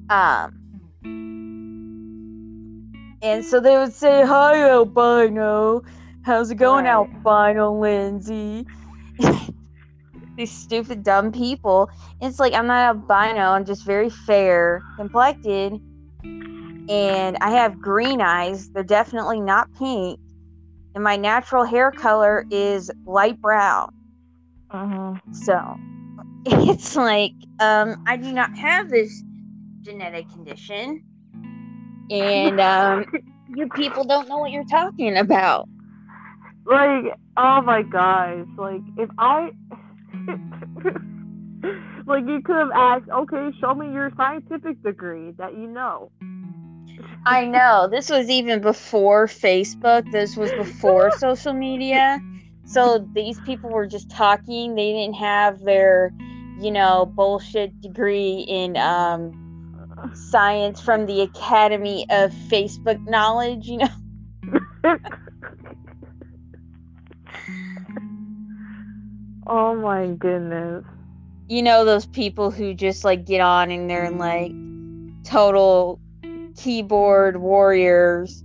um... And so they would say, hi, Albino. How's it going, right. Albino Lindsay? These stupid, dumb people. And it's like, I'm not albino. I'm just very fair, complected. And I have green eyes. They're definitely not pink. And my natural hair color is light brown. Uh-huh. So it's like, um, I do not have this genetic condition. And um, you people don't know what you're talking about. Like, oh my gosh. Like, if I... like, you could have asked, okay, show me your scientific degree that you know. I know. This was even before Facebook. This was before social media. So these people were just talking. They didn't have their, you know, bullshit degree in um, science from the Academy of Facebook Knowledge, you know? Oh my goodness. You know those people who just like get on and they're like total keyboard warriors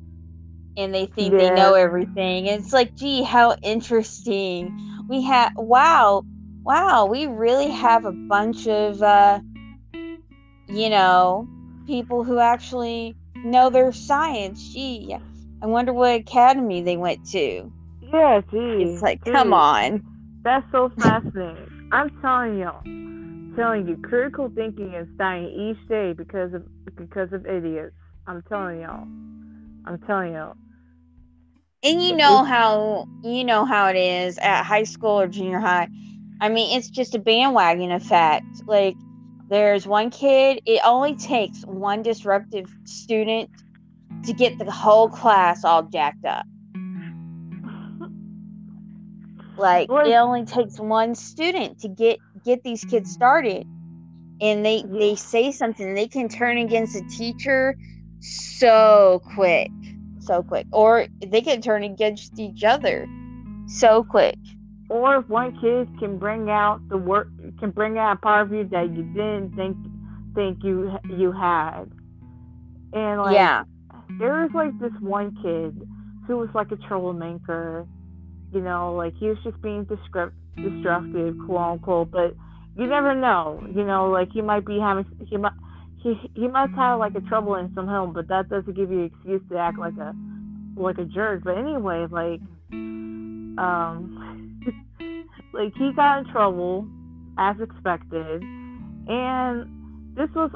and they think yeah. they know everything. And it's like, gee, how interesting. We have, wow, wow, we really have a bunch of, uh, you know, people who actually know their science. Gee, I wonder what academy they went to. Yeah, gee. It's like, geez. Come on. That's so fascinating. I'm telling y'all, telling you, critical thinking is dying each day because of because of idiots. I'm telling y'all, I'm telling y'all. And you know how you know how it is at high school or junior high. I mean, it's just a bandwagon effect. Like, there's one kid. It only takes one disruptive student to get the whole class all jacked up. Like, it only takes one student to get, get these kids started. And they, they say something. They can turn against a teacher so quick. So quick. Or they can turn against each other so quick. Or if one kid can bring out the work, can bring out a part of you that you didn't think think you you had. And, like, yeah. there was, like, this one kid who was, like, a troublemaker. You know, like, he was just being disrupt- destructive, quote-unquote, but you never know. You know, like, he might be having, he might, he, he must have, like, a trouble in some home, but that doesn't give you an excuse to act like a, like a jerk. But anyway, like, um, like, he got in trouble, as expected, and this was,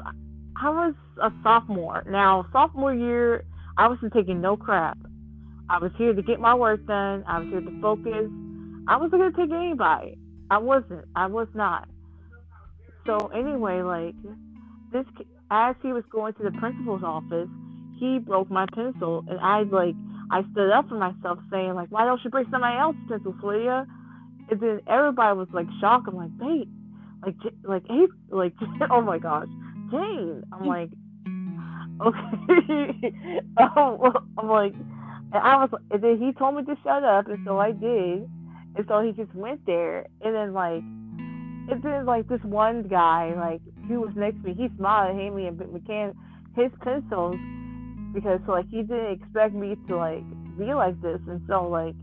I was a sophomore. Now, sophomore year, I wasn't taking no crap. I was here to get my work done. I was here to focus. I wasn't going to take anybody. I wasn't. I was not. So anyway, like, this, as he was going to the principal's office, he broke my pencil. And I, like, I stood up for myself saying, like, why don't you break somebody else's pencil, Celia? And then everybody was, like, shocked. I'm like, babe, like, like, hey, like, oh, my gosh, Jane. I'm like, okay. oh, I'm like. And I was, and then he told me to shut up, and so I did. And so he just went there, and then like, and then like this one guy, like who was next to me, he smiled at me and McCann his pencils because like he didn't expect me to like be like this, and so like,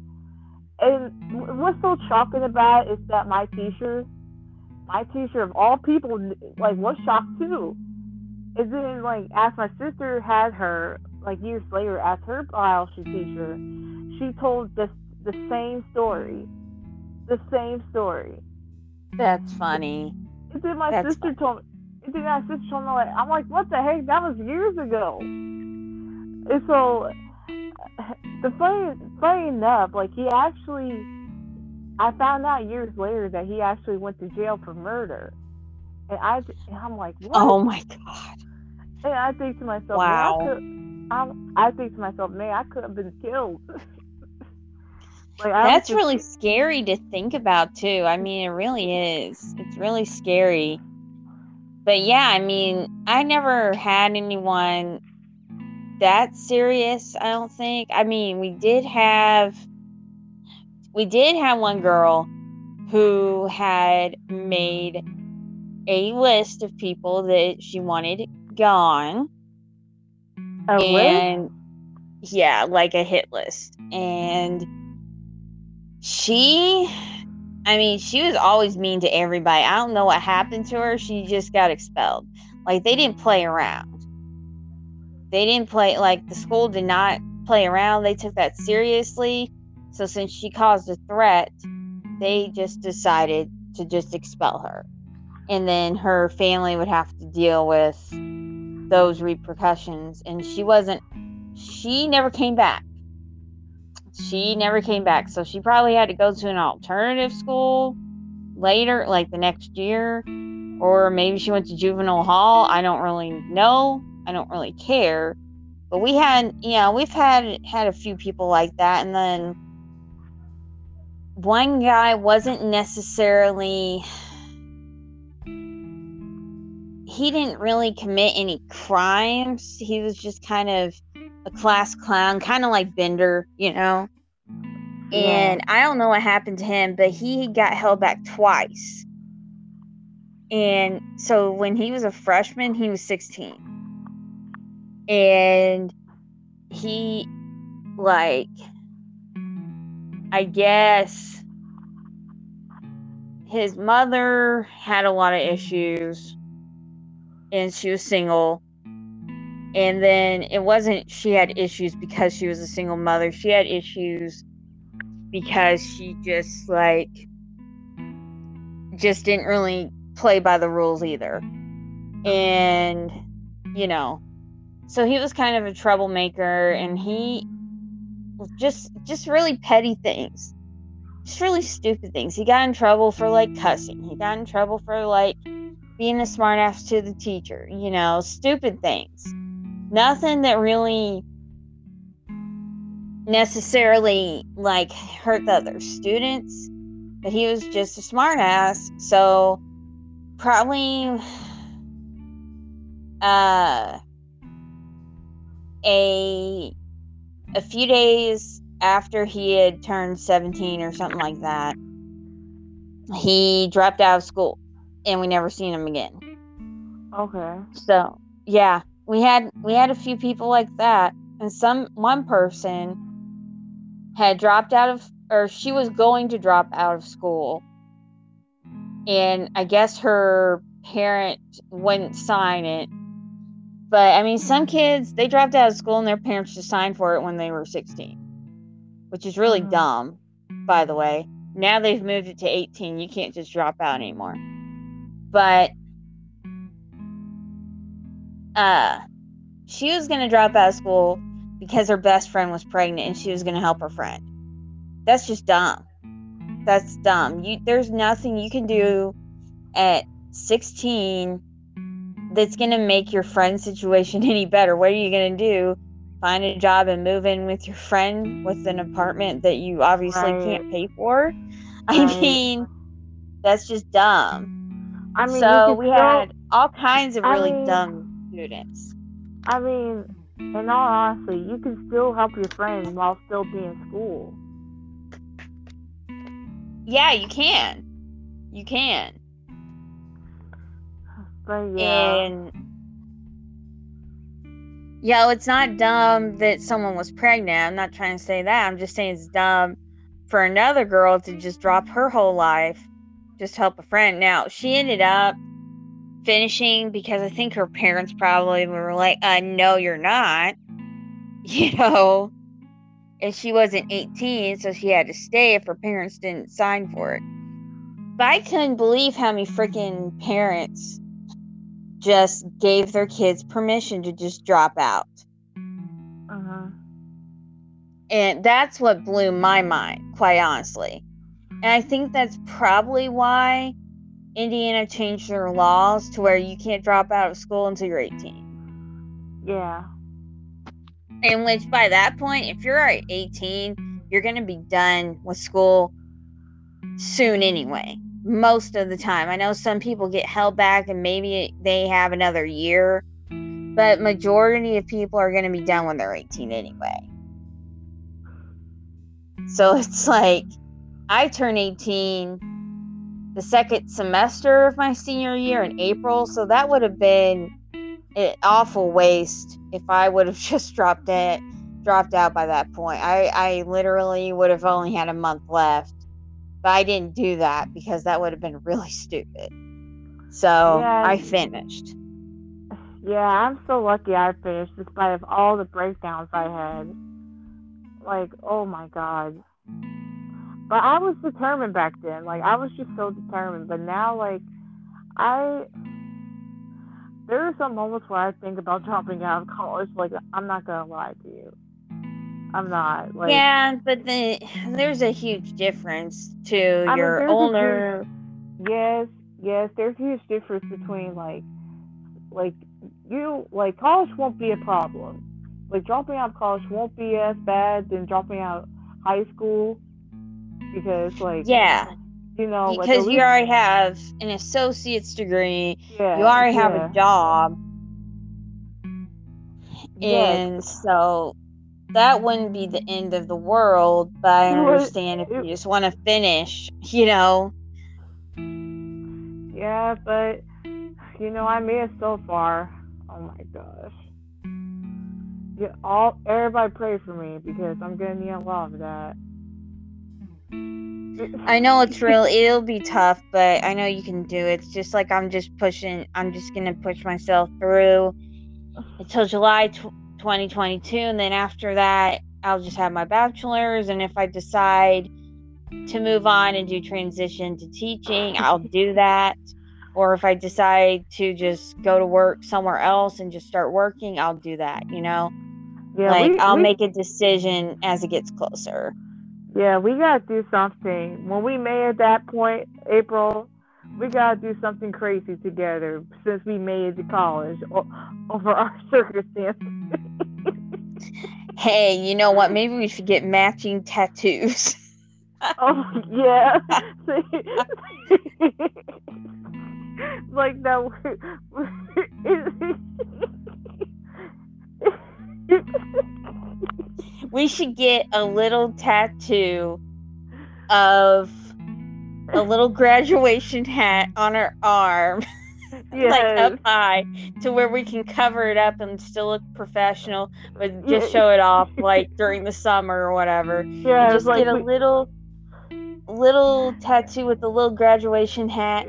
and what's so shocking about it is that my teacher, my teacher of all people, like was shocked too. And then like as my sister had her. Like years later, as her biology teacher, she told the the same story, the same story. That's funny. And then my That's sister funny. told me. And then my sister told me, like, I'm like, what the heck? That was years ago. And so, the funny, funny enough, like he actually, I found out years later that he actually went to jail for murder. And I, and I'm like, what? Oh my god. And I think to myself, wow. Man, I could, I'm, I think to myself, man, I could have been killed. like, I That's just... really scary to think about, too. I mean, it really is. It's really scary. But, yeah, I mean, I never had anyone that serious, I don't think. I mean, we did have... We did have one girl who had made a list of people that she wanted gone. A and list? yeah, like a hit list. And she, I mean, she was always mean to everybody. I don't know what happened to her. She just got expelled. Like, they didn't play around. They didn't play, like, the school did not play around. They took that seriously. So since she caused a threat, they just decided to just expel her. And then her family would have to deal with those repercussions. And she wasn't, she never came back. She never came back. So she probably had to go to an alternative school later, like the next year. Or maybe she went to juvenile hall. I don't really know. I don't really care. But we had, you know, we've had, had a few people like that. And then one guy wasn't necessarily... He didn't really commit any crimes. He was just kind of a class clown, kind of like Bender, you know? Yeah. And I don't know what happened to him, but he got held back twice. And so when he was a freshman, he was sixteen. And he, like, I guess his mother had a lot of issues. And she was single. And then it wasn't she had issues because she was a single mother. She had issues because she just, like, just didn't really play by the rules either. And, you know, so he was kind of a troublemaker. And he was just, just really petty things. Just really stupid things. He got in trouble for, like, cussing. He got in trouble for, like... being a smartass to the teacher, you know, stupid things. Nothing that really necessarily, like, hurt the other students, but he was just a smartass. So probably uh, a a few days after he had turned seventeen or something like that, he dropped out of school. And we never seen him again. Okay. So, yeah. We had we had a few people like that. And some one person had dropped out of... Or she was going to drop out of school. And I guess her parent wouldn't sign it. But, I mean, some kids, they dropped out of school and their parents just signed for it when they were sixteen. Which is really mm-hmm. dumb, by the way. Now they've moved it to eighteen. You can't just drop out anymore. But uh, she was going to drop out of school because her best friend was pregnant and she was going to help her friend. That's just dumb. That's dumb. You, there's nothing you can do at sixteen that's going to make your friend's situation any better. What are you going to do? Find a job and move in with your friend with an apartment that you obviously right. can't pay for? I right. mean, that's just dumb. I mean, so we had all kinds of really I mean, dumb students. I mean, in all honesty, you can still help your friend while still being in school. Yeah, you can. You can. But yeah. And yeah, it's not dumb that someone was pregnant. I'm not trying to say that. I'm just saying it's dumb for another girl to just drop her whole life. Just help a friend. Now, she ended up finishing because I think her parents probably were like, uh, no, you're not. You know? And she wasn't eighteen, so she had to stay if her parents didn't sign for it. But I couldn't believe how many freaking parents just gave their kids permission to just drop out. Uh-huh. And that's what blew my mind, quite honestly. And I think that's probably why Indiana changed their laws to where you can't drop out of school until you're eighteen. Yeah. And which, by that point, if you're at eighteen, you're going to be done with school soon anyway. Most of the time. I know some people get held back and maybe they have another year. But majority of people are going to be done when they're eighteen anyway. So it's like... I turned eighteen the second semester of my senior year in April, so that would have been an awful waste if I would have just dropped it dropped out by that point. I, I literally would have only had a month left, but I didn't do that because that would have been really stupid. So yeah, I finished. Yeah, I'm so lucky I finished despite of all the breakdowns I had. Like, oh my God. But I was determined back then. Like, I was just so determined. But now, like, I... There are some moments where I think about dropping out of college. Like, I'm not going to lie to you. I'm not. Like, yeah, but the, there's a huge difference to I your mean, older... Huge, yes, yes. There's a huge difference between, like... Like, you... Like, college won't be a problem. Like, dropping out of college won't be as bad than dropping out of high school. Because, like... Yeah. You know, because like least, you already have an associate's degree, yeah, you already yeah. have a job, yes. and so that wouldn't be the end of the world. But I understand if you just want to finish, you know. Yeah, but you know, I made it so far. Oh my gosh! Yeah, all everybody pray for me because I'm gonna need a lot of that. I know it's real, it'll be tough, but I know you can do it. It's just like I'm just pushing, I'm just going to push myself through until July twenty twenty-two, and then after that, I'll just have my bachelor's, and if I decide to move on and do transition to teaching, I'll do that, or if I decide to just go to work somewhere else and just start working, I'll do that, you know? Yeah, like, we, I'll we... make a decision as it gets closer. Yeah, we gotta do something. When we made that point, April, we gotta do something crazy together since we made it to college o- over our circumstances. Hey, you know what? Maybe we should get matching tattoos. Oh, yeah. Like, that. We should get a little tattoo of a little graduation hat on our arm, yes. Like up high, to where we can cover it up and still look professional, but just yes. show it off like during the summer or whatever. Yeah, and just like get we... a little, little tattoo with a little graduation hat,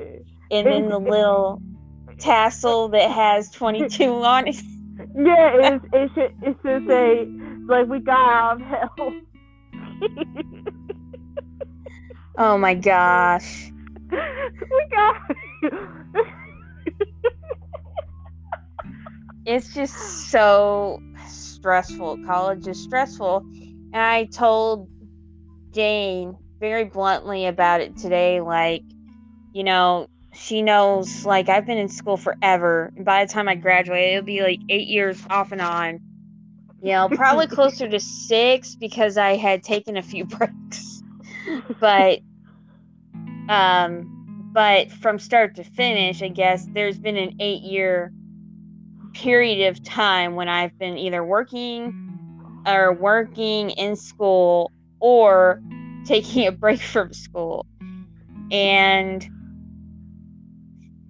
and then the little tassel that has twenty-two on it. Yeah, it it should it should say. Like, we got out of hell. Oh, my gosh. We got It's just so stressful. College is stressful. And I told Jane very bluntly about it today. Like, you know, she knows, like, I've been in school forever. And by the time I graduate, it'll be, like, eight years off and on. You know, probably closer to six because I had taken a few breaks. But um, but from start to finish, I guess, there's been an eight-year period of time when I've been either working or working in school or taking a break from school. And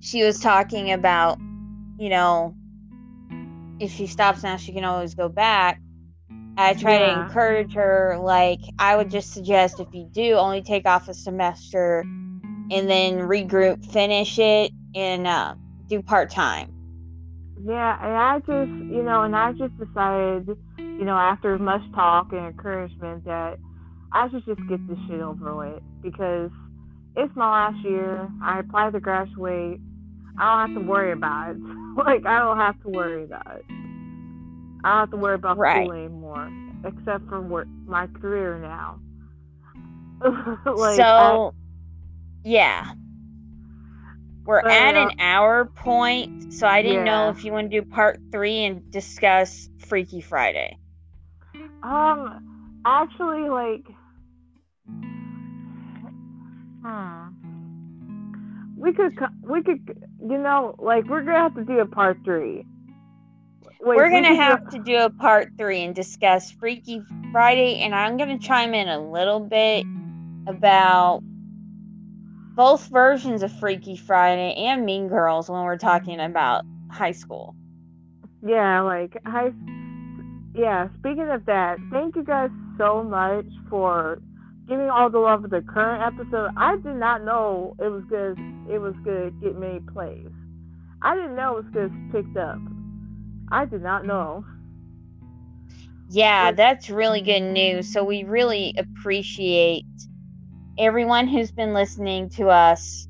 she was talking about, you know, if she stops now, she can always go back. I try yeah. to encourage her, like, I would just suggest if you do, only take off a semester and then regroup, finish it, and uh, do part-time. Yeah, and I just, you know, and I just decided, you know, after much talk and encouragement that I should just get this shit over with because it's my last year. I applied to graduate. I don't have to worry about it. Like, I don't have to worry about it. I don't have to worry about right. school anymore, except for work, my career now. Like, so, I, yeah. We're but, at uh, an hour point, so I didn't yeah. know if you want to do part three and discuss Freaky Friday. Um, actually, like... Hmm. We could, we could, you know, like, we're going to have to do a part three. Wait, we're going to have do... to do a part three and discuss Freaky Friday, and I'm going to chime in a little bit about both versions of Freaky Friday and Mean Girls when we're talking about high school. Yeah, like, high, yeah, speaking of that, thank you guys so much for giving all the love of the current episode. I did not know it was good. It was good. Get many plays. I didn't know it was good. Picked up. I did not know. Yeah, it's, that's really good news. So we really appreciate everyone who's been listening to us.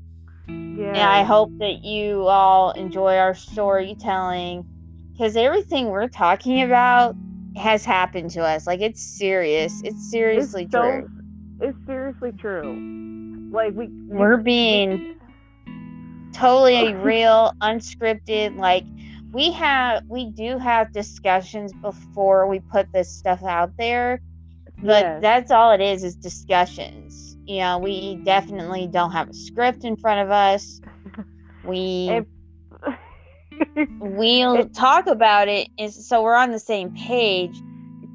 Yeah. And I hope that you all enjoy our storytelling, because everything we're talking about has happened to us. Like, it's serious. It's seriously it's so, true. It's seriously true. Like, we we're being totally real, unscripted. Like, we have we do have discussions before we put this stuff out there, but yes. That's all it is is discussions. You know, we definitely don't have a script in front of us. We it, we'll it, talk about it, and so we're on the same page.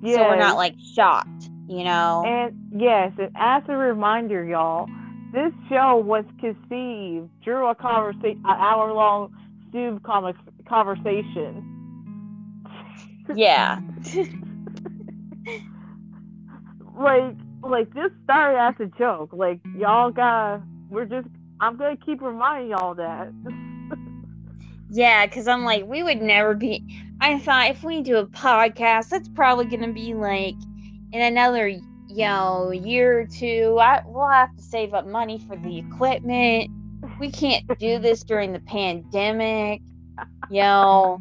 Yes. So we're not like shocked, you know. And yes, and as a reminder, y'all, this show was conceived through a conversation, an hour-long Zoom conversation. Yeah. like, like this started as a joke. Like, y'all got, we're just. I'm gonna keep reminding y'all that. Yeah, because I'm like, we would never be... I thought, if we do a podcast, that's probably going to be, like, in another, you know, year or two. I, we'll have to save up money for the equipment. We can't do this during the pandemic. You know...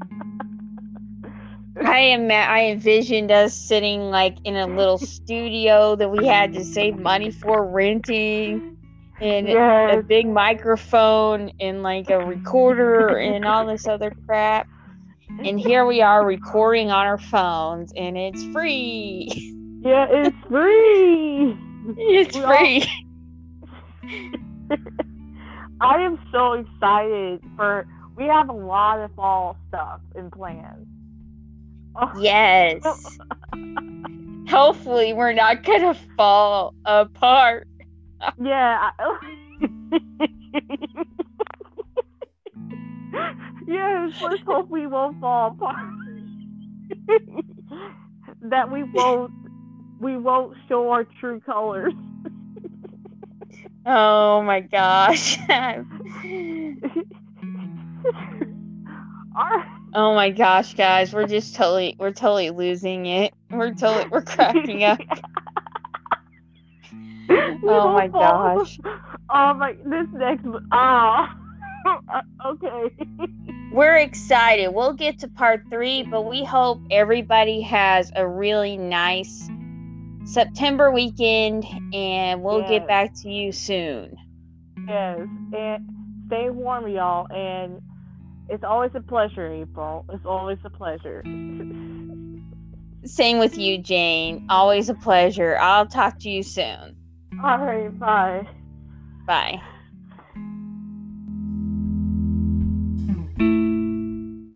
I, am, I envisioned us sitting, like, in a little studio that we had to save money for renting... And yes. a big microphone and like a recorder and all this other crap. And here we are recording on our phones, and it's free. Yeah, it's free. It's we free. All... I am so excited for. We have a lot of fall stuff in plans. Oh. Yes. Hopefully, we're not gonna fall apart. Yeah. Yes, let's hope we won't fall apart. That we won't we won't show our true colors. Oh my gosh. Oh my gosh, guys, we're just totally we're totally losing it. We're totally we're cracking up. We oh my fall. Gosh. Oh my, this next, ah, oh. Okay. We're excited. We'll get to part three, but we hope everybody has a really nice September weekend, and we'll yes. get back to you soon. Yes, and stay warm, y'all, and it's always a pleasure, April. It's always a pleasure. Same with you, Jane. Always a pleasure. I'll talk to you soon. All right, bye. Bye.